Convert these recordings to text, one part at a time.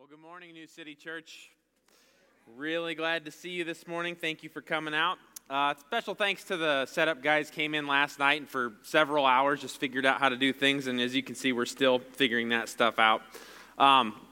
Well, good morning, New City Church. Really glad to see you this morning. Thank you for coming out. Special thanks to the setup guys came in last night and for several hours just figured out how to do things. And as you can see, we're still figuring that stuff out.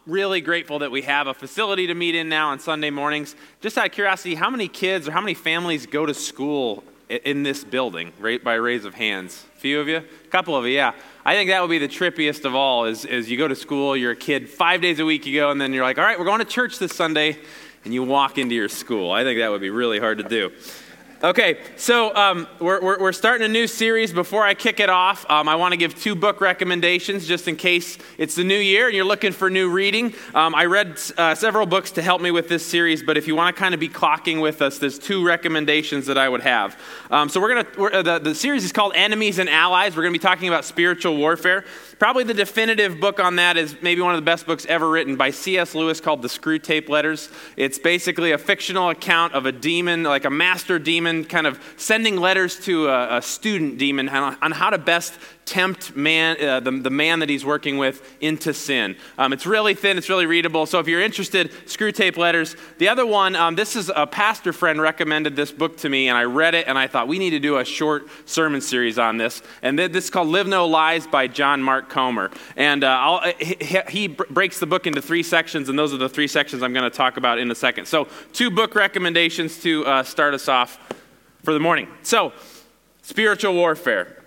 Really grateful that we have a facility to meet in now on Sunday mornings. Just out of curiosity, how many kids or how many families go to school in this building, right, by raise of hands? A few of you? A couple of you, yeah. I think that would be the trippiest of all is you go to school, you're a kid, 5 days a week you go, and then you're like, all right, we're going to church this Sunday, and you walk into your school. I think that would be really hard to do. Okay, so we're starting a new series. Before I kick it off, I want to give two book recommendations just in case it's the new year and you're looking for new reading. I read several books to help me with this series, but if you want to kind of be clocking with us, there's two recommendations that I would have. So the series is called Enemies and Allies. We're going to be talking about spiritual warfare. Probably the definitive book on that is maybe one of the best books ever written by C.S. Lewis called The Screwtape Letters. It's basically a fictional account of a demon, like a master demon, kind of sending letters to a student demon on how to best tempt man, the man that he's working with into sin. It's really thin. It's really readable. So if you're interested, Screwtape Letters. The other one, this is a pastor friend recommended this book to me, and I read it, and I thought, we need to do a short sermon series on this. And this is called Live No Lies by John Mark Comer. And he breaks the book into three sections, and those are the three sections I'm going to talk about in a second. So two book recommendations to start us off for the morning. So, spiritual warfare.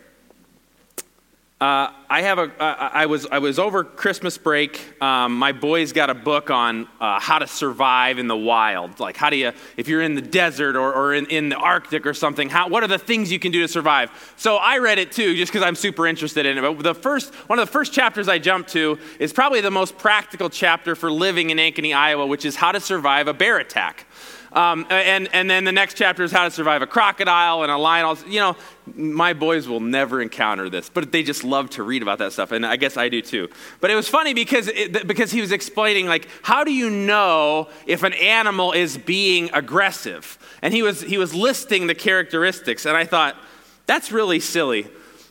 I was over Christmas break. My boys got a book on how to survive in the wild. Like, how do you, if you're in the desert or in the Arctic or something, what are the things you can do to survive? So I read it too, just because I'm super interested in it. But one of the first chapters I jumped to is probably the most practical chapter for living in Ankeny, Iowa, which is how to survive a bear attack. And then the next chapter is how to survive a crocodile and a lion. You know, my boys will never encounter this, but they just love to read about that stuff, and I guess I do too. But it was funny because he was explaining, like, how do you know if an animal is being aggressive? And he was listing the characteristics, and I thought, that's really silly.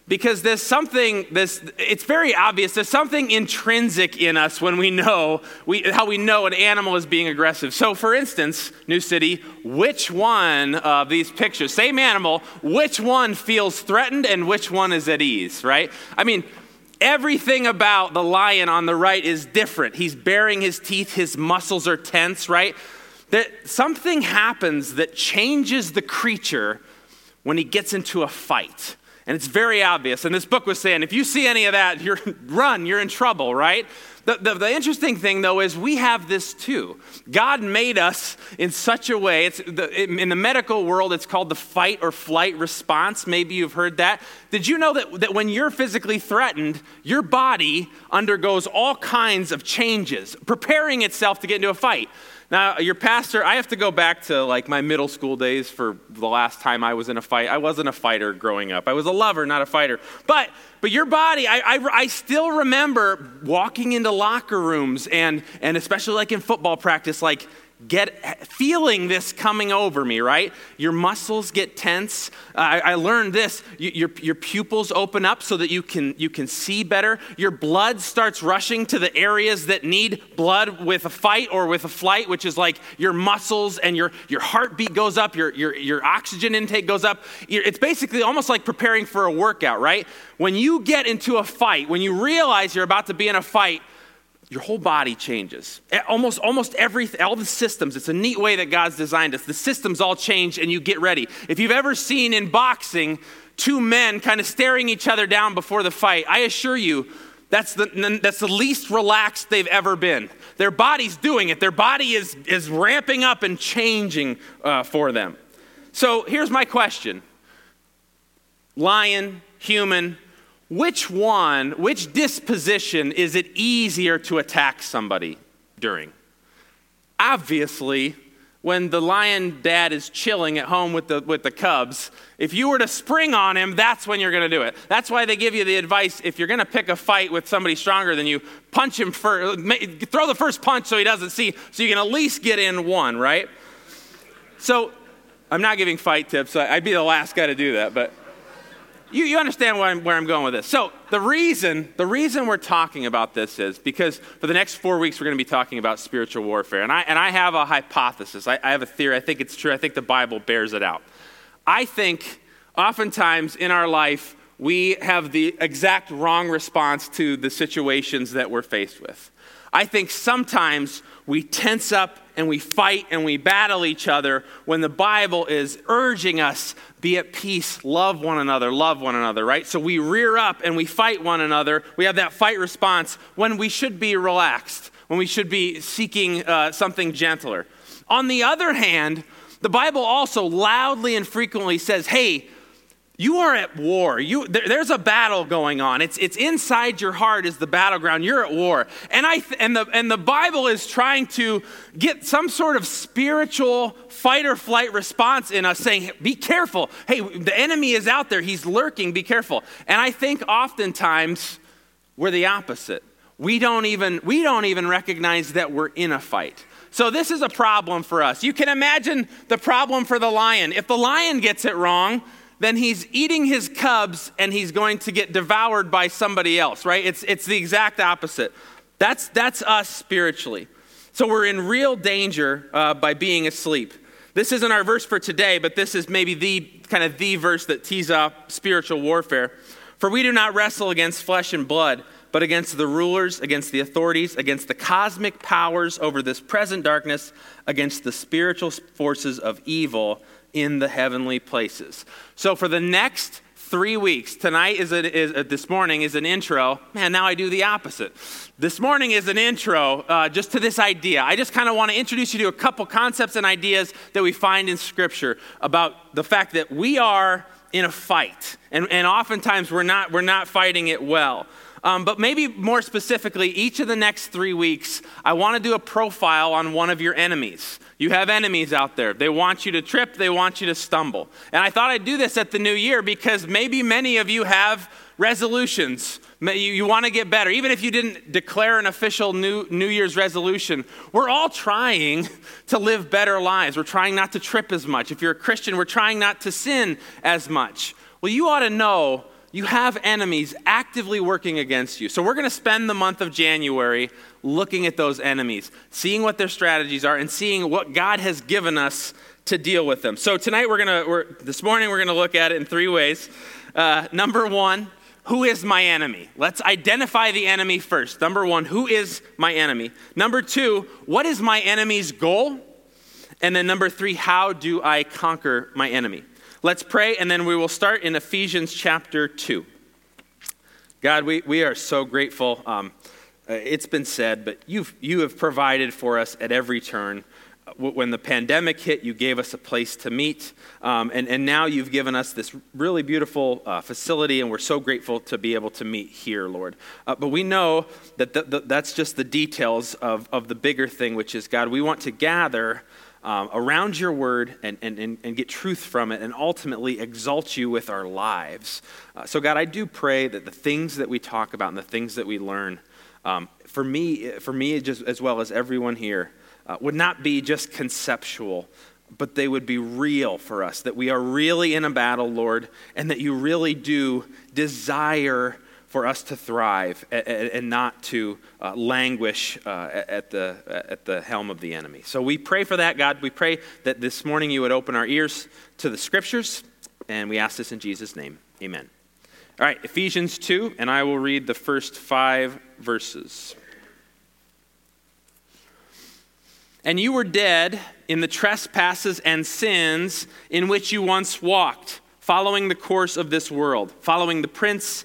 Because it's very obvious, there's something intrinsic in us when we know an animal is being aggressive. So for instance, New City, which one of these pictures, same animal, which one feels threatened and which one is at ease, right? I mean, everything about the lion on the right is different. He's baring his teeth, his muscles are tense, right? That something happens that changes the creature when he gets into a fight. And it's very obvious. And this book was saying, if you see any of that, run, you're in trouble, right? The interesting thing, though, is we have this too. God made us in such a way, in the medical world, it's called the fight or flight response. Maybe you've heard that. Did you know that when you're physically threatened, your body undergoes all kinds of changes, preparing itself to get into a fight? Now, your pastor, I have to go back to like my middle school days for the last time I was in a fight. I wasn't a fighter growing up. I was a lover, not a fighter. But your body, I still remember walking into locker rooms and especially like in football practice, like feeling this coming over me, right? Your muscles get tense. I learned this. Your pupils open up so that you can see better. Your blood starts rushing to the areas that need blood with a fight or with a flight, which is like your muscles and your heartbeat goes up, your oxygen intake goes up. It's basically almost like preparing for a workout, right? When you get into a fight, when you realize you're about to be in a fight, your whole body changes. Almost everything, all the systems. It's a neat way that God's designed us. The systems all change and you get ready. If you've ever seen in boxing, two men kind of staring each other down before the fight, I assure you, that's the least relaxed they've ever been. Their body's doing it. Their body is ramping up and changing for them. So here's my question. Lion, human, which disposition is it easier to attack somebody during? Obviously, when the lion dad is chilling at home with the cubs, if you were to spring on him, that's when you're going to do it. That's why they give you the advice, if you're going to pick a fight with somebody stronger than you, punch him first, throw the first punch so he doesn't see, so you can at least get in one, right? So I'm not giving fight tips. I'd be the last guy to do that, but You understand where I'm going with this. So the reason we're talking about this is because for the next 4 weeks, we're going to be talking about spiritual warfare. And I have a hypothesis. I have a theory. I think it's true. I think the Bible bears it out. I think oftentimes in our life, we have the exact wrong response to the situations that we're faced with. I think sometimes we tense up and we fight and we battle each other when the Bible is urging us, be at peace, love one another, right? So we rear up and we fight one another. We have that fight response when we should be relaxed, when we should be seeking something gentler. On the other hand, the Bible also loudly and frequently says, hey, you are at war. There's a battle going on. It's inside your heart is the battleground. You're at war. And the Bible is trying to get some sort of spiritual fight or flight response in us saying, be careful. Hey, the enemy is out there. He's lurking. Be careful. And I think oftentimes we're the opposite. We don't even recognize that we're in a fight. So this is a problem for us. You can imagine the problem for the lion. If the lion gets it wrong, then he's eating his cubs and he's going to get devoured by somebody else, right? It's the exact opposite. That's us spiritually. So we're in real danger by being asleep. This isn't our verse for today, but this is maybe the verse that tees up spiritual warfare. For we do not wrestle against flesh and blood, but against the rulers, against the authorities, against the cosmic powers over this present darkness, against the spiritual forces of evil in the heavenly places. So for the next 3 weeks, this morning is an intro. Man, now I do the opposite. This morning is an intro just to this idea. I just kind of want to introduce you to a couple concepts and ideas that we find in Scripture about the fact that we are in a fight, and oftentimes we're not fighting it well. But maybe more specifically, each of the next 3 weeks, I want to do a profile on one of your enemies. You have enemies out there. They want you to trip. They want you to stumble. And I thought I'd do this at the new year because maybe many of you have resolutions. You want to get better. Even if you didn't declare an official New Year's resolution, we're all trying to live better lives. We're trying not to trip as much. If you're a Christian, we're trying not to sin as much. Well, you ought to know you have enemies actively working against you. So we're going to spend the month of January looking at those enemies, seeing what their strategies are, and seeing what God has given us to deal with them. So tonight this morning we're going to look at it in 3 ways. Number one, who is my enemy? Let's identify the enemy first. Number one, who is my enemy? Number two, what is my enemy's goal? And then number 3, how do I conquer my enemy? Let's pray, and then we will start in Ephesians chapter 2. God, we are so grateful. It's been said, but you have provided for us at every turn. When the pandemic hit, you gave us a place to meet, and now you've given us this really beautiful facility, and we're so grateful to be able to meet here, Lord. But we know that that's just the details of the bigger thing, which is, God, we want to gather around your word and get truth from it and ultimately exalt you with our lives. So God, I do pray that the things that we talk about and the things that we learn, for me just as well as everyone here, would not be just conceptual, but they would be real for us, that we are really in a battle, Lord, and that you really do desire for us to thrive and not to languish at the helm of the enemy. So we pray for that, God. We pray that this morning you would open our ears to the Scriptures, and we ask this in Jesus' name. Amen. All right, Ephesians 2, and I will read the first 5 verses. And you were dead in the trespasses and sins in which you once walked, following the course of this world, following the prince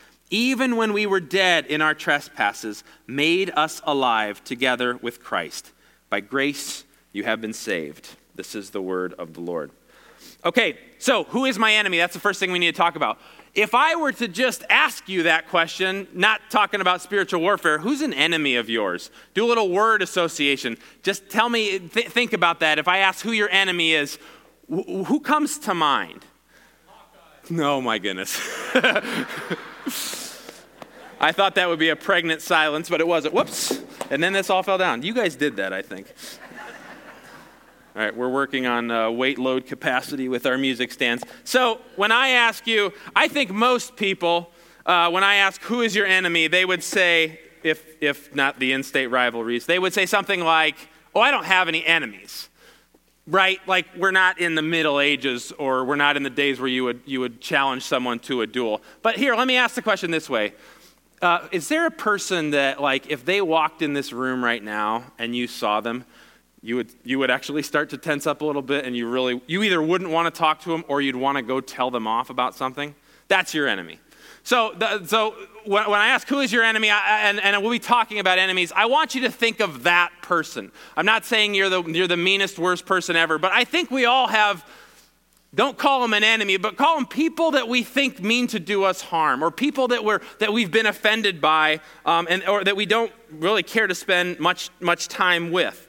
even when we were dead in our trespasses, made us alive together with Christ. By grace you have been saved. This is the word of the Lord. Okay, so who is my enemy? That's the first thing we need to talk about. If I were to just ask you that question, not talking about spiritual warfare, who's an enemy of yours? Do a little word association. Just tell me, think about that. If I ask who your enemy is, who comes to mind? No, my goodness. I thought that would be a pregnant silence, but it wasn't. Whoops. And then this all fell down. You guys did that, I think. All right, we're working on weight load capacity with our music stands. So when I ask you, I think most people, when I ask who is your enemy, they would say, if not the in-state rivalries, they would say something like, oh, I don't have any enemies, right? Like we're not in the Middle Ages or we're not in the days where you would challenge someone to a duel. But here, let me ask the question this way. Is there a person that, like, if they walked in this room right now and you saw them, you would actually start to tense up a little bit, and you either wouldn't want to talk to them or you'd want to go tell them off about something? That's your enemy. So when I ask who is your enemy, and we'll be talking about enemies, I want you to think of that person. I'm not saying you're the meanest, worst person ever, but I think we all have. Don't call them an enemy, but call them people that we think mean to do us harm, or people that we've been offended by, or that we don't really care to spend much time with.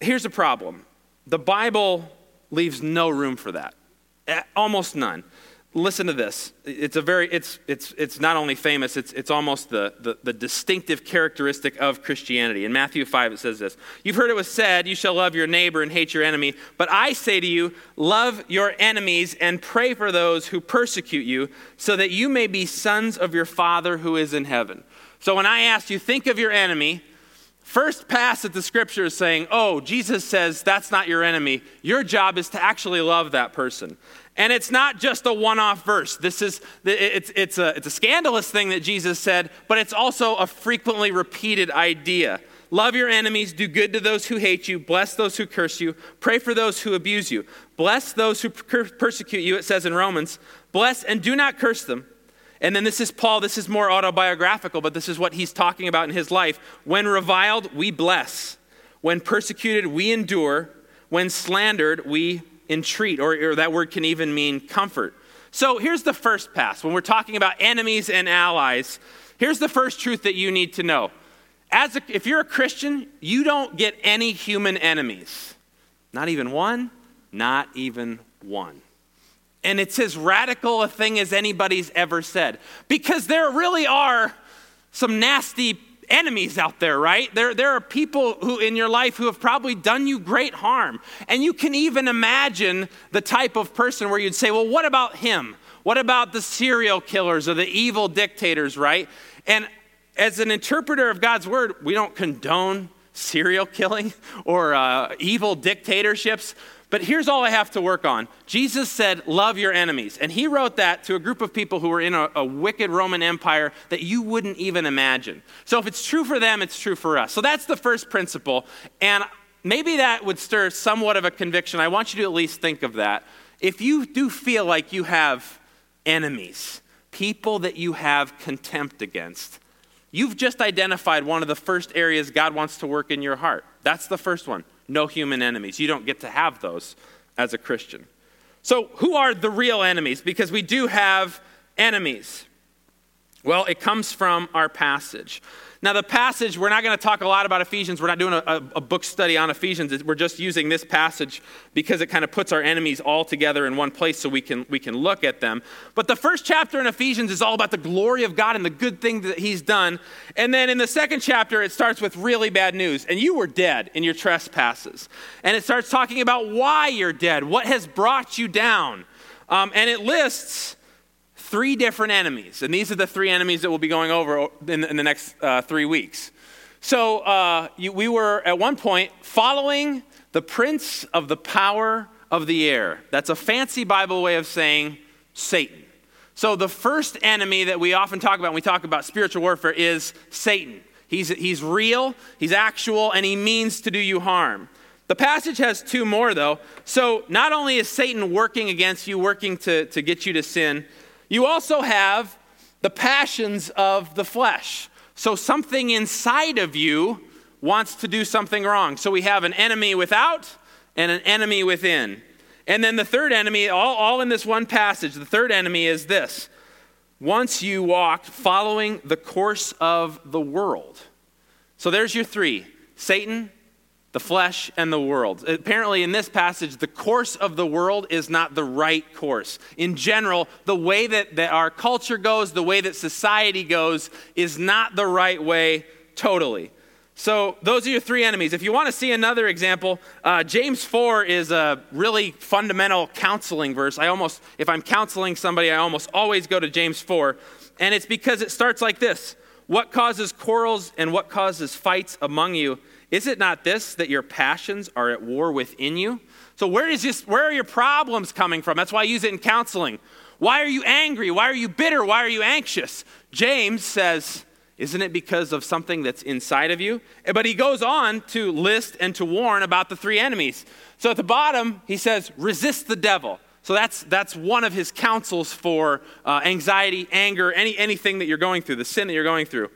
Here's the problem. The Bible leaves no room for that. Almost none. Listen to this. It's not only famous, it's almost the distinctive characteristic of Christianity. In Matthew 5, it says this. You've heard it was said, you shall love your neighbor and hate your enemy. But I say to you, love your enemies and pray for those who persecute you, so that you may be sons of your Father who is in heaven. So when I asked you, think of your enemy, first pass at the scriptures saying, oh, Jesus says that's not your enemy. Your job is to actually love that person. And it's not just a one-off verse. It's a scandalous thing that Jesus said, but it's also a frequently repeated idea. Love your enemies, do good to those who hate you, bless those who curse you, pray for those who abuse you. Bless those who persecute you, it says in Romans. Bless and do not curse them. And then this is Paul, this is more autobiographical, but this is what he's talking about in his life. When reviled, we bless. When persecuted, we endure. When slandered, we entreat, or that word can even mean comfort. So here's the first pass. When we're talking about enemies and allies, here's the first truth that you need to know. If you're a Christian, you don't get any human enemies. Not even one, not even one. And it's as radical a thing as anybody's ever said. Because there really are some nasty enemies out there, right? There are people who in your life who have probably done you great harm. And you can even imagine the type of person where you'd say, well, what about him? What about the serial killers or the evil dictators, right? And as an interpreter of God's word, we don't condone serial killing or evil dictatorships. But here's all I have to work on. Jesus said, love your enemies. And he wrote that to a group of people who were in a wicked Roman Empire that you wouldn't even imagine. So if it's true for them, it's true for us. So that's the first principle. And maybe that would stir somewhat of a conviction. I want you to at least think of that. If you do feel like you have enemies, people that you have contempt against, you've just identified one of the first areas God wants to work in your heart. That's the first one. No human enemies. You don't get to have those as a Christian. So who are the real enemies? Because we do have enemies. Well, it comes from our passage. Now the passage, we're not going to talk a lot about Ephesians. We're not doing a book study on Ephesians. We're just using this passage because it kind of puts our enemies all together in one place so we can look at them. But the first chapter in Ephesians is all about the glory of God and the good thing that he's done. And then in the second chapter, it starts with really bad news. And you were dead in your trespasses. And it starts talking about why you're dead, what has brought you down. And it lists 3 different enemies. And these are the 3 enemies that we'll be going over in the next 3 weeks. So we were at one point following the prince of the power of the air. That's a fancy Bible way of saying Satan. So the first enemy that we often talk about when we talk about spiritual warfare is Satan. He's real, he's actual, and he means to do you harm. The passage has 2 more though. So not only is Satan working against you, working to get you to sin, you also have the passions of the flesh. So something inside of you wants to do something wrong. So we have an enemy without and an enemy within. And then the third enemy, all in this one passage, the third enemy is this. Once you walked following the course of the world. So there's your three. Satan, the flesh, and the world. Apparently in this passage, the course of the world is not the right course. In general, the way that our culture goes, the way that society goes, is not the right way totally. So those are your three enemies. If you want to see another example, James 4 is a really fundamental counseling verse. If I'm counseling somebody, I almost always go to James 4. And it's because it starts like this. What causes quarrels and what causes fights among you? Is it not this, that your passions are at war within you? So where are your problems coming from? That's why I use it in counseling. Why are you angry? Why are you bitter? Why are you anxious? James says, isn't it because of something that's inside of you? But he goes on to list and to warn about the three enemies. So at the bottom, he says, resist the devil. So that's one of his counsels for anxiety, anger, anything that you're going through, the sin that you're going through.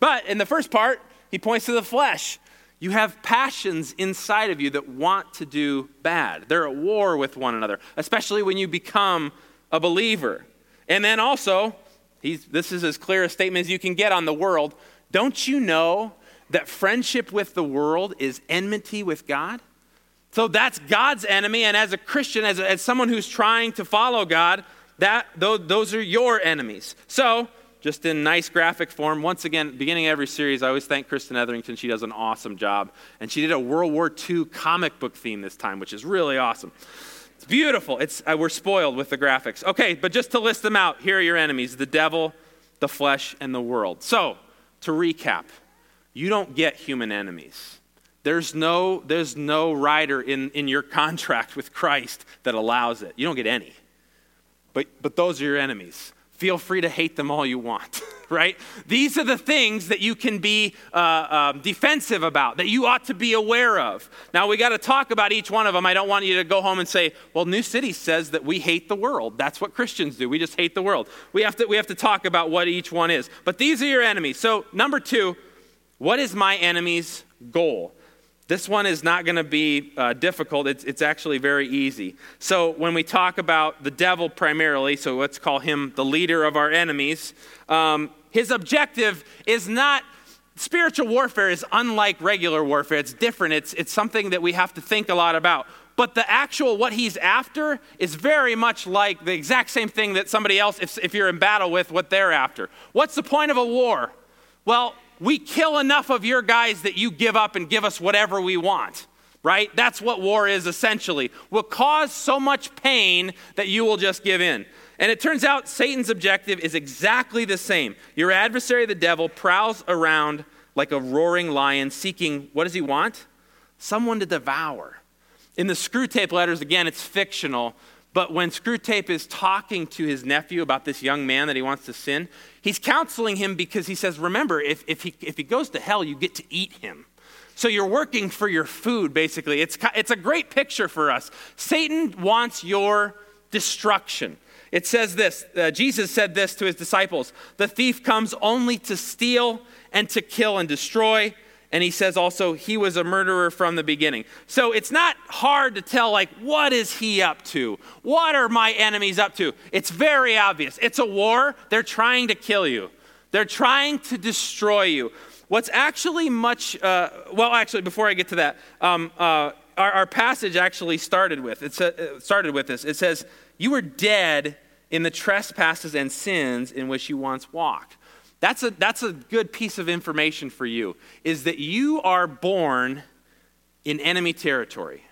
But in the first part, he points to the flesh. You have passions inside of you that want to do bad. They're at war with one another, especially when you become a believer. And then also, this is as clear a statement as you can get on the world. Don't you know that friendship with the world is enmity with God? So that's God's enemy, and as a Christian, as someone who's trying to follow God, those are your enemies. So, just in nice graphic form, once again, beginning of every series, I always thank Kristen Etherington. She does an awesome job, and she did a World War II comic book theme this time, which is really awesome. It's beautiful. We're spoiled with the graphics. Okay, but just to list them out, here are your enemies: the devil, the flesh, and the world. So, to recap, you don't get human enemies. There's no rider in your contract with Christ that allows it. You don't get any. But those are your enemies. Feel free to hate them all you want, right? These are the things that you can be defensive about, that you ought to be aware of. Now, we got to talk about each one of them. I don't want you to go home and say, well, New City says that we hate the world. That's what Christians do. We just hate the world. We have to talk about what each one is. But these are your enemies. So, number 2, what is my enemy's goal? This one is not going to be difficult. It's actually very easy. So when we talk about the devil primarily, so let's call him the leader of our enemies, his objective is not, spiritual warfare is unlike regular warfare. It's different. It's something that we have to think a lot about. But the actual, what he's after is very much like the exact same thing that somebody else, if you're in battle with, what they're after. What's the point of a war? Well, we kill enough of your guys that you give up and give us whatever we want, right? That's what war is essentially. We'll cause so much pain that you will just give in. And it turns out Satan's objective is exactly the same. Your adversary, the devil, prowls around like a roaring lion seeking, what does he want? Someone to devour. In the Screwtape Letters, again, it's fictional, but when Screwtape is talking to his nephew about this young man that he wants to sin, he's counseling him because he says, remember, if he goes to hell, you get to eat him. So you're working for your food, basically. It's a great picture for us. Satan wants your destruction. It says this, Jesus said this to his disciples, the thief comes only to steal and to kill and destroy. And he says also, he was a murderer from the beginning. So it's not hard to tell, like, what is he up to? What are my enemies up to? It's very obvious. It's a war. They're trying to kill you. They're trying to destroy you. What's actually much, before I get to that, our passage actually started with this. It says, you were dead in the trespasses and sins in which you once walked. That's a good piece of information for you, is that you are born in enemy territory.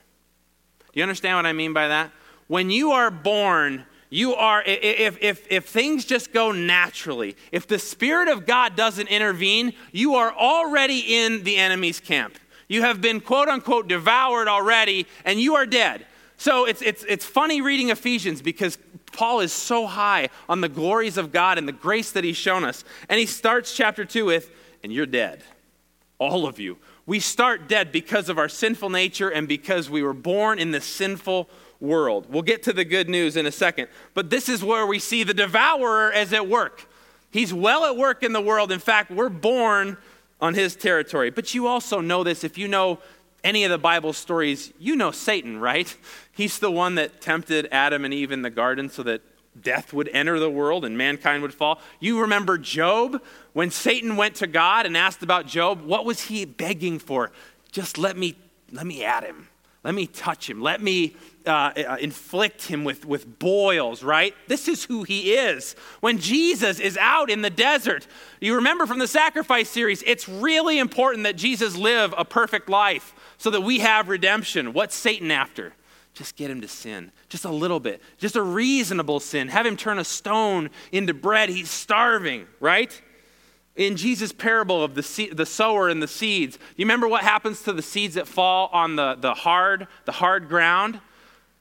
Do you understand what I mean by that? When you are born, you are, if things just go naturally, if the Spirit of God doesn't intervene, you are already in the enemy's camp. You have been, quote unquote, devoured already, and you are dead. So it's funny reading Ephesians because Paul is so high on the glories of God and the grace that he's shown us. And he starts chapter 2 with, and you're dead, all of you. We start dead because of our sinful nature and because we were born in this sinful world. We'll get to the good news in a second. But this is where we see the devourer as at work. He's well at work in the world. In fact, we're born on his territory. But you also know this if you know any of the Bible stories, you know Satan, right? He's the one that tempted Adam and Eve in the garden so that death would enter the world and mankind would fall. You remember Job? When Satan went to God and asked about Job, what was he begging for? Just let me at him. Let me touch him. Let me inflict him with boils, right? This is who he is. When Jesus is out in the desert, you remember from the sacrifice series, it's really important that Jesus live a perfect life so that we have redemption. What's Satan after? Just get him to sin, just a little bit, just a reasonable sin. Have him turn a stone into bread. He's starving, right? In Jesus' parable of the sower and the seeds, you remember what happens to the seeds that fall on the hard ground?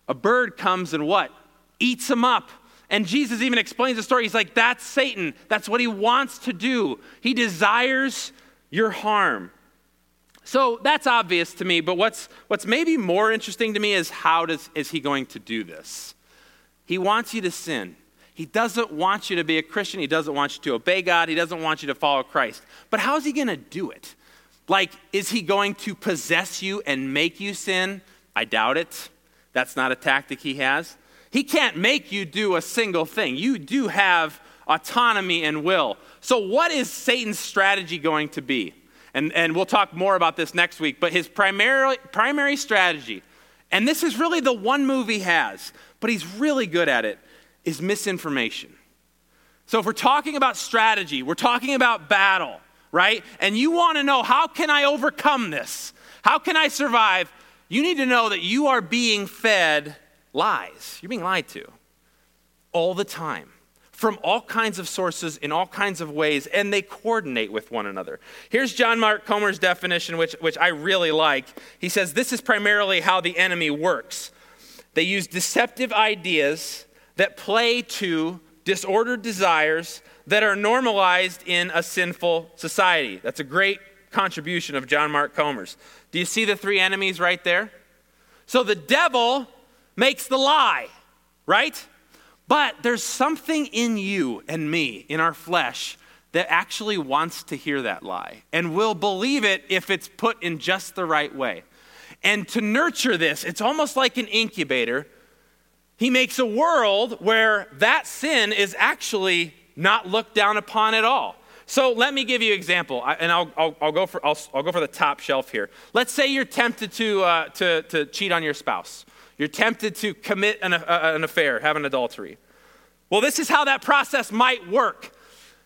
A bird comes and what? Eats them up. And Jesus even explains the story. He's like, that's Satan. That's what he wants to do. He desires your harm. So that's obvious to me, but what's maybe more interesting to me is is he going to do this? He wants you to sin. He doesn't want you to be a Christian. He doesn't want you to obey God. He doesn't want you to follow Christ. But how is he going to do it? Like, is he going to possess you and make you sin? I doubt it. That's not a tactic he has. He can't make you do a single thing. You do have autonomy and will. So what is Satan's strategy going to be? And we'll talk more about this next week, but his primary strategy, and this is really the one move he has, but he's really good at it, is misinformation. So if we're talking about strategy, we're talking about battle, right? And you want to know, how can I overcome this? How can I survive? You need to know that you are being fed lies. You're being lied to all the time, from all kinds of sources, in all kinds of ways, and they coordinate with one another. Here's John Mark Comer's definition, which I really like. He says, this is primarily how the enemy works. They use deceptive ideas that play to disordered desires that are normalized in a sinful society. That's a great contribution of John Mark Comer's. Do you see the three enemies right there? So the devil makes the lie, right? But there's something in you and me, in our flesh, that actually wants to hear that lie and will believe it if it's put in just the right way. And to nurture this, it's almost like an incubator. He makes a world where that sin is actually not looked down upon at all. So let me give you an example, and I'll go for the top shelf here. Let's say you're tempted to cheat on your spouse. You're tempted to commit an affair, have an adultery. Well, this is how that process might work.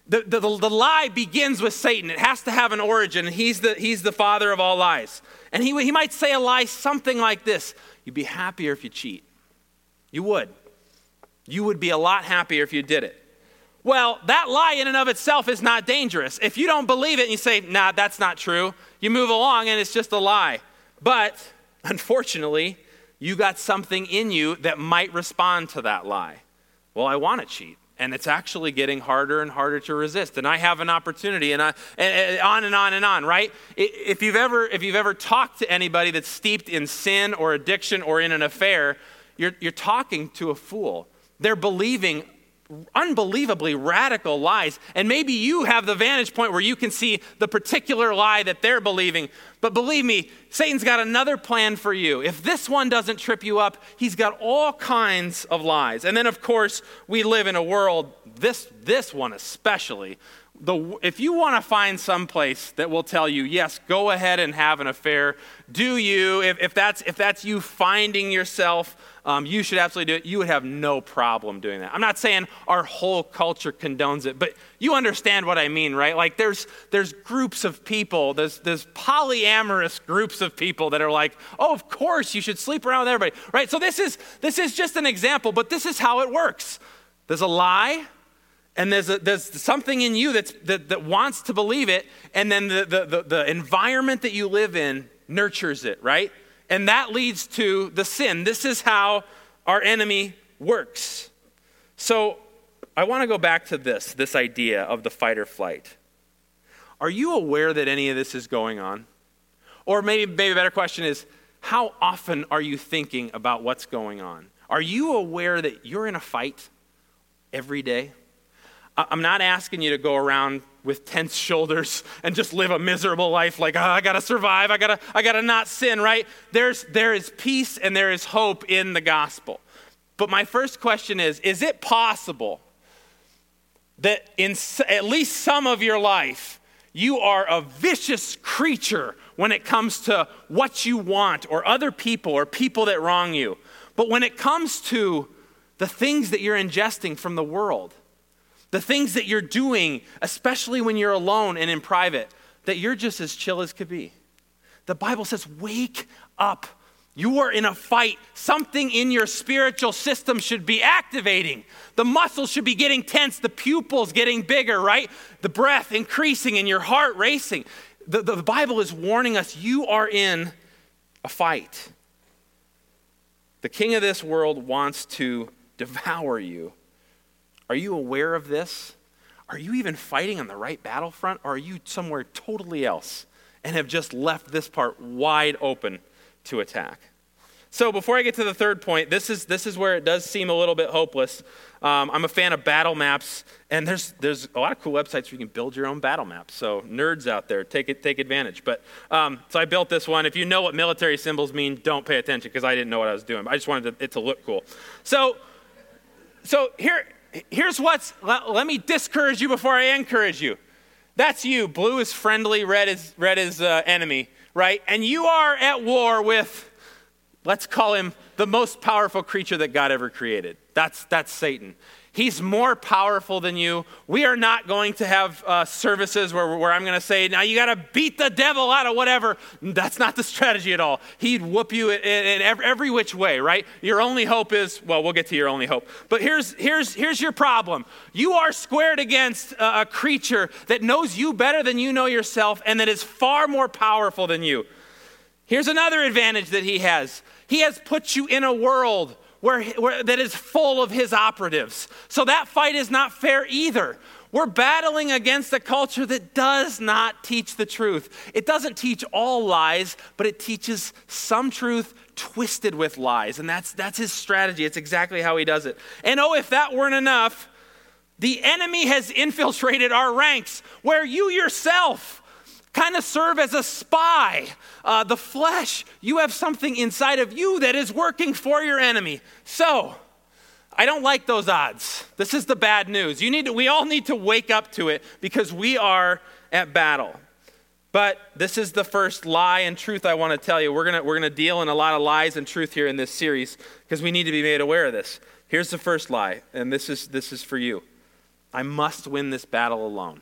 The lie begins with Satan. It has to have an origin. He's the father of all lies. And he might say a lie something like this: you'd be happier if you cheat. You would. You would be a lot happier if you did it. Well, that lie in and of itself is not dangerous. If you don't believe it and you say, nah, that's not true, you move along and it's just a lie. But unfortunately, you got something in you that might respond to that lie. Well, I want to cheat. And it's actually getting harder and harder to resist. And I have an opportunity, and on and on and on, right? If you've ever talked to anybody that's steeped in sin or addiction or in an affair, you're talking to a fool. They're believing unbelievably radical lies. And maybe you have the vantage point where you can see the particular lie that they're believing. But believe me, Satan's got another plan for you. If this one doesn't trip you up, he's got all kinds of lies. And then, of course, we live in a world, this one especially, if you want to find some place that will tell you, yes, go ahead and have an affair, do you? If that's you finding yourself, you should absolutely do it. You would have no problem doing that. I'm not saying our whole culture condones it, but you understand what I mean, right? Like there's groups of people, there's polyamorous groups of people that are like, oh, of course you should sleep around with everybody, right? So this is just an example, but this is how it works. There's a lie. And there's something in you that wants to believe it, and then the environment that you live in nurtures it, right? And that leads to the sin. This is how our enemy works. So I want to go back to this idea of the fight or flight. Are you aware that any of this is going on? Or maybe a better question is, how often are you thinking about what's going on? Are you aware that you're in a fight every day? I'm not asking you to go around with tense shoulders and just live a miserable life like, I gotta survive, I gotta not sin, right? There is peace and there is hope in the gospel. But my first question is it possible that in at least some of your life, you are a vicious creature when it comes to what you want or other people or people that wrong you? But when it comes to the things that you're ingesting from the world, the things that you're doing, especially when you're alone and in private, that you're just as chill as could be. The Bible says, wake up. You are in a fight. Something in your spiritual system should be activating. The muscles should be getting tense. The pupils getting bigger, right? The breath increasing and your heart racing. The Bible is warning us, you are in a fight. The king of this world wants to devour you. Are you aware of this? Are you even fighting on the right battlefront? Or are you somewhere totally else and have just left this part wide open to attack? So before I get to the third point, this is where it does seem a little bit hopeless. I'm a fan of battle maps, and there's a lot of cool websites where you can build your own battle maps. So nerds out there, take advantage. But so I built this one. If you know what military symbols mean, don't pay attention because I didn't know what I was doing. I just wanted it to look cool. So here's what's, let me discourage you before I encourage you. That's you. Blue is friendly, red is enemy, right? And you are at war with, let's call him the most powerful creature that God ever created. That's Satan. He's more powerful than you. We are not going to have services where I'm going to say, now you got to beat the devil out of whatever. That's not the strategy at all. He'd whoop you in every which way, right? Your only hope is, well, we'll get to your only hope. But here's your problem. You are squared against a creature that knows you better than you know yourself and that is far more powerful than you. Here's another advantage that he has. He has put you in a world where that is full of his operatives. So that fight is not fair either. We're battling against a culture that does not teach the truth. It doesn't teach all lies, but it teaches some truth twisted with lies. And that's his strategy. It's exactly how he does it. And oh, if that weren't enough, the enemy has infiltrated our ranks where you yourself kind of serve as a spy. The flesh, you have something inside of you that is working for your enemy. So, I don't like those odds. This is the bad news. We all need to wake up to it because we are at battle. But this is the first lie and truth I want to tell you. We're gonna deal in a lot of lies and truth here in this series because we need to be made aware of this. Here's the first lie, and this is for you. I must win this battle alone.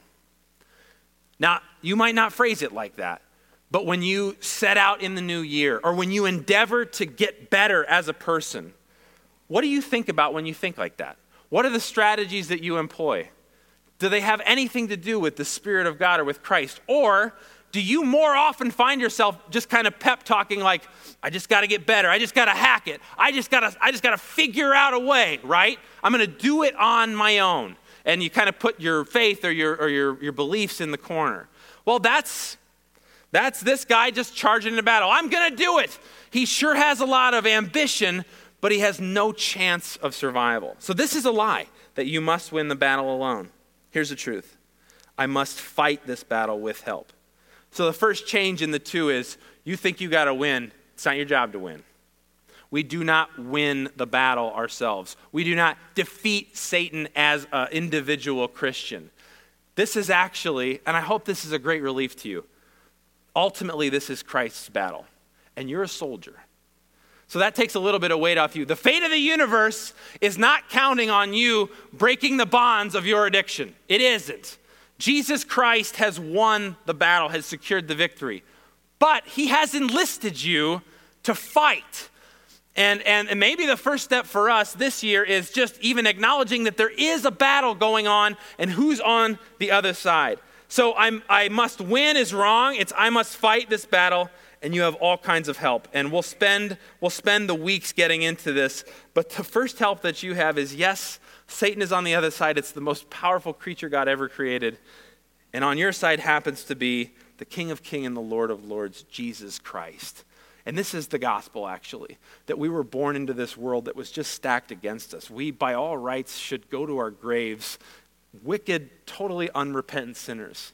Now, you might not phrase it like that, but when you set out in the new year or when you endeavor to get better as a person, what do you think about when you think like that? What are the strategies that you employ? Do they have anything to do with the Spirit of God or with Christ? Or do you more often find yourself just kind of pep talking like, I just got to get better. I just got to hack it. I just got to figure out a way, right? I'm going to do it on my own. And you kind of put your faith or your beliefs in the corner. Well, that's this guy just charging into battle. I'm going to do it. He sure has a lot of ambition, but he has no chance of survival. So this is a lie that you must win the battle alone. Here's the truth. I must fight this battle with help. So the first change in the two is you think you got to win. It's not your job to win. We do not win the battle ourselves. We do not defeat Satan as an individual Christian. This is actually, and I hope this is a great relief to you, ultimately this is Christ's battle, and you're a soldier. So that takes a little bit of weight off you. The fate of the universe is not counting on you breaking the bonds of your addiction. It isn't. Jesus Christ has won the battle, has secured the victory, but he has enlisted you to fight. And maybe the first step for us this year is just even acknowledging that there is a battle going on and who's on the other side. So I must win is wrong. It's I must fight this battle, and you have all kinds of help. And we'll spend the weeks getting into this. But the first help that you have is, yes, Satan is on the other side. It's the most powerful creature God ever created. And on your side happens to be the King of Kings and the Lord of Lords, Jesus Christ. And this is the gospel, actually, that we were born into this world that was just stacked against us. We, by all rights, should go to our graves wicked, totally unrepentant sinners.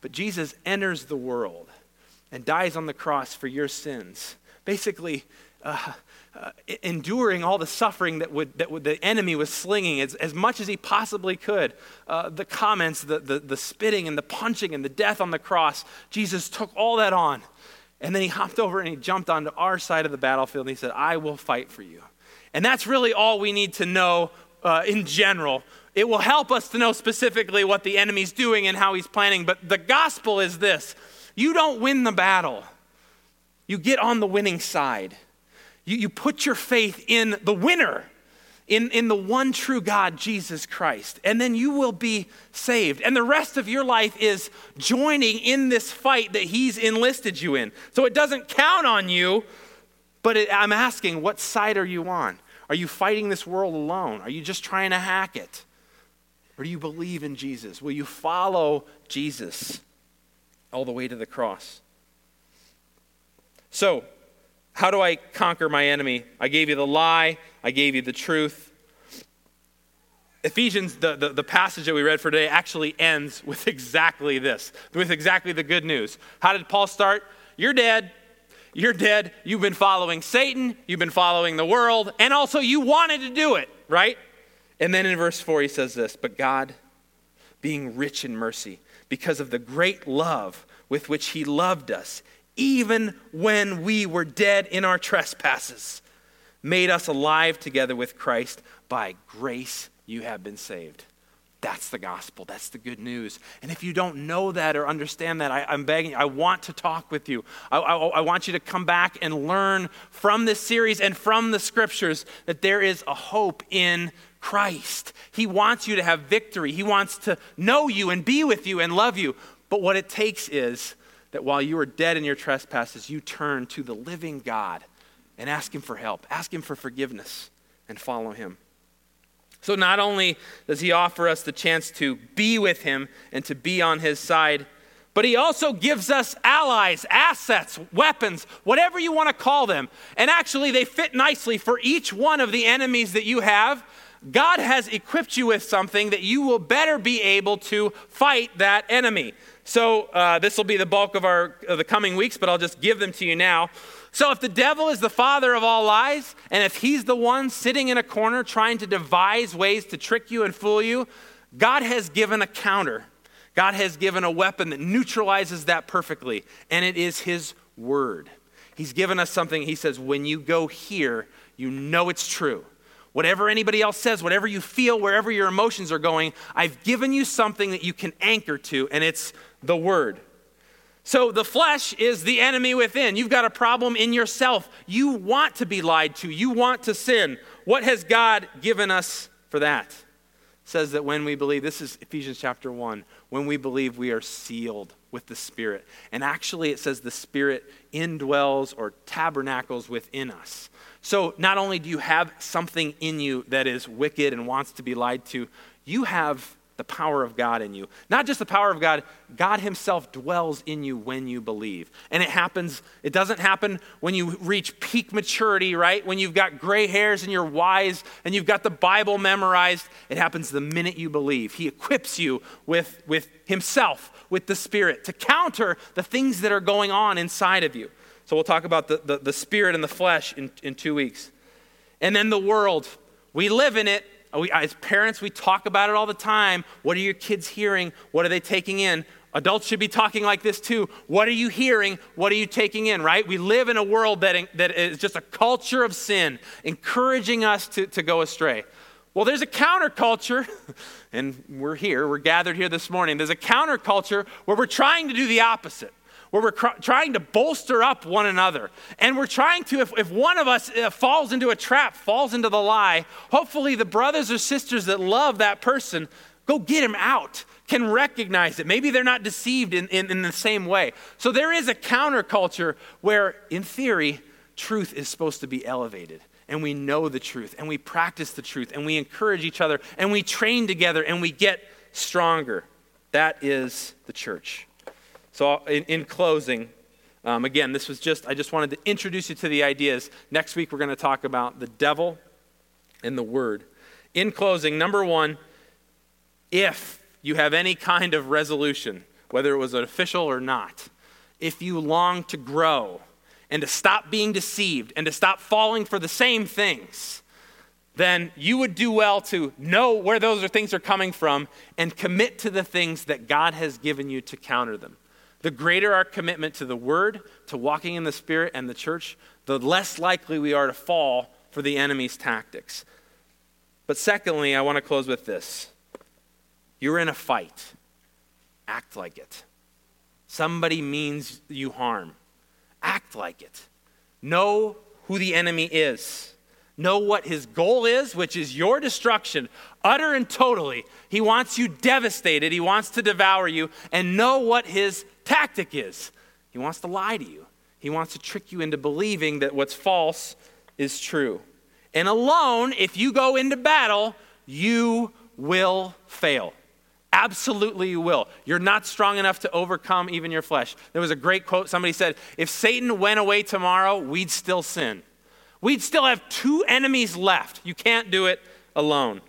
But Jesus enters the world and dies on the cross for your sins, basically enduring all the suffering that the enemy was slinging as much as he possibly could. The comments, the spitting and the punching and the death on the cross, Jesus took all that on. And then he hopped over and he jumped onto our side of the battlefield and he said, I will fight for you. And that's really all we need to know in general. It will help us to know specifically what the enemy's doing and how he's planning. But the gospel is this: you don't win the battle. You get on the winning side. You put your faith in the winner, in the one true God, Jesus Christ, and then you will be saved. And the rest of your life is joining in this fight that he's enlisted you in. So it doesn't count on you, but I'm asking, what side are you on? Are you fighting this world alone? Are you just trying to hack it? Or do you believe in Jesus? Will you follow Jesus all the way to the cross? So, how do I conquer my enemy? I gave you the lie. I gave you the truth. Ephesians, the passage that we read for today, actually ends with exactly this, with exactly the good news. How did Paul start? You're dead. You're dead. You've been following Satan. You've been following the world. And also you wanted to do it, right? And then in verse 4, he says this: but God, being rich in mercy, because of the great love with which he loved us, even when we were dead in our trespasses, made us alive together with Christ. By grace you have been saved. That's the gospel. That's the good news. And if you don't know that or understand that, I'm begging you, I want to talk with you. I want you to come back and learn from this series and from the scriptures that there is a hope in Christ. He wants you to have victory. He wants to know you and be with you and love you. But what it takes is that while you are dead in your trespasses, you turn to the living God and ask him for help, ask him for forgiveness, and follow him. So not only does he offer us the chance to be with him and to be on his side, but he also gives us allies, assets, weapons, whatever you want to call them. And actually, they fit nicely for each one of the enemies that you have. God has equipped you with something that you will better be able to fight that enemy. So this will be the bulk of the coming weeks, but I'll just give them to you now. So if the devil is the father of all lies, and if he's the one sitting in a corner trying to devise ways to trick you and fool you, God has given a counter. God has given a weapon that neutralizes that perfectly, and it is his word. He's given us something. He says, when you go here, you know it's true. Whatever anybody else says, whatever you feel, wherever your emotions are going, I've given you something that you can anchor to, and it's the word. So the flesh is the enemy within. You've got a problem in yourself. You want to be lied to. You want to sin. What has God given us for that? It says that when we believe, this is Ephesians chapter 1, when we believe, we are sealed with the Spirit. And actually it says the Spirit indwells or tabernacles within us. So not only do you have something in you that is wicked and wants to be lied to, you have the power of God in you. Not just the power of God, God himself dwells in you when you believe. And it doesn't happen when you reach peak maturity, right? When you've got gray hairs and you're wise and you've got the Bible memorized. It happens the minute you believe. He equips you with himself, with the Spirit, to counter the things that are going on inside of you. So we'll talk about the spirit and the flesh in 2 weeks. And then the world. We live in it. As parents, we talk about it all the time. What are your kids hearing? What are they taking in? Adults should be talking like this too. What are you hearing? What are you taking in, right? We live in a world that is just a culture of sin, encouraging us to go astray. Well, there's a counterculture, and we're gathered here this morning. There's a counterculture where we're trying to do the opposite, where we're trying to bolster up one another. And we're trying to, if one of us falls into a trap, falls into the lie, hopefully the brothers or sisters that love that person go get him out, can recognize it. Maybe they're not deceived in the same way. So there is a counterculture where, in theory, truth is supposed to be elevated. And we know the truth, and we practice the truth, and we encourage each other, and we train together, and we get stronger. That is the church. So in closing, again, I just wanted to introduce you to the ideas. Next week, we're going to talk about the devil and the word. In closing, number one, if you have any kind of resolution, whether it was an official or not, if you long to grow and to stop being deceived and to stop falling for the same things, then you would do well to know where those things are coming from and commit to the things that God has given you to counter them. The greater our commitment to the Word, to walking in the Spirit and the church, the less likely we are to fall for the enemy's tactics. But secondly, I want to close with this. You're in a fight. Act like it. Somebody means you harm. Act like it. Know who the enemy is. Know what his goal is, which is your destruction, utter and totally. He wants you devastated. He wants to devour you. And know what his tactic is. He wants to lie to you. He wants to trick you into believing that what's false is true. And alone, if you go into battle, you will fail. Absolutely you will. You're not strong enough to overcome even your flesh. There was a great quote. Somebody said, if Satan went away tomorrow, we'd still sin. We'd still have two enemies left. You can't do it alone.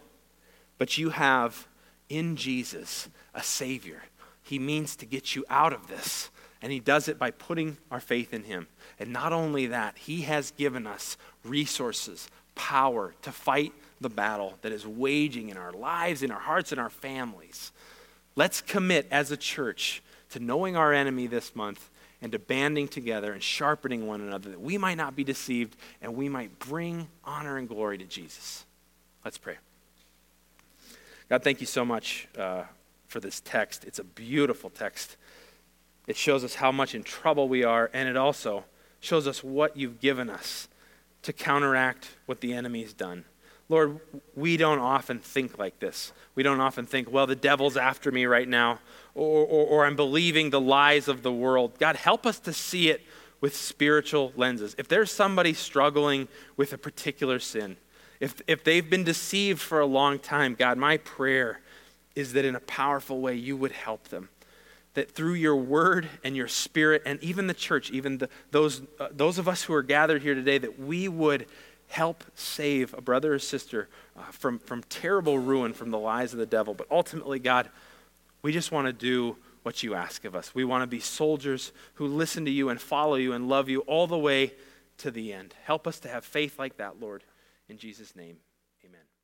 But you have in Jesus a Savior. He means to get you out of this. And he does it by putting our faith in him. And not only that, he has given us resources, power to fight the battle that is waging in our lives, in our hearts, in our families. Let's commit as a church to knowing our enemy this month and to banding together and sharpening one another that we might not be deceived and we might bring honor and glory to Jesus. Let's pray. God, thank you so much for this text. It's a beautiful text. It shows us how much in trouble we are, and it also shows us what you've given us to counteract what the enemy's done. Lord, we don't often think like this. We don't often think, well, the devil's after me right now, or I'm believing the lies of the world. God, help us to see it with spiritual lenses. If there's somebody struggling with a particular sin, if they've been deceived for a long time, God, my prayer is that in a powerful way you would help them. That through your word and your spirit and even the church, even those of us who are gathered here today, that we would help save a brother or sister from terrible ruin from the lies of the devil. But ultimately, God, we just want to do what you ask of us. We want to be soldiers who listen to you and follow you and love you all the way to the end. Help us to have faith like that, Lord. In Jesus' name, amen.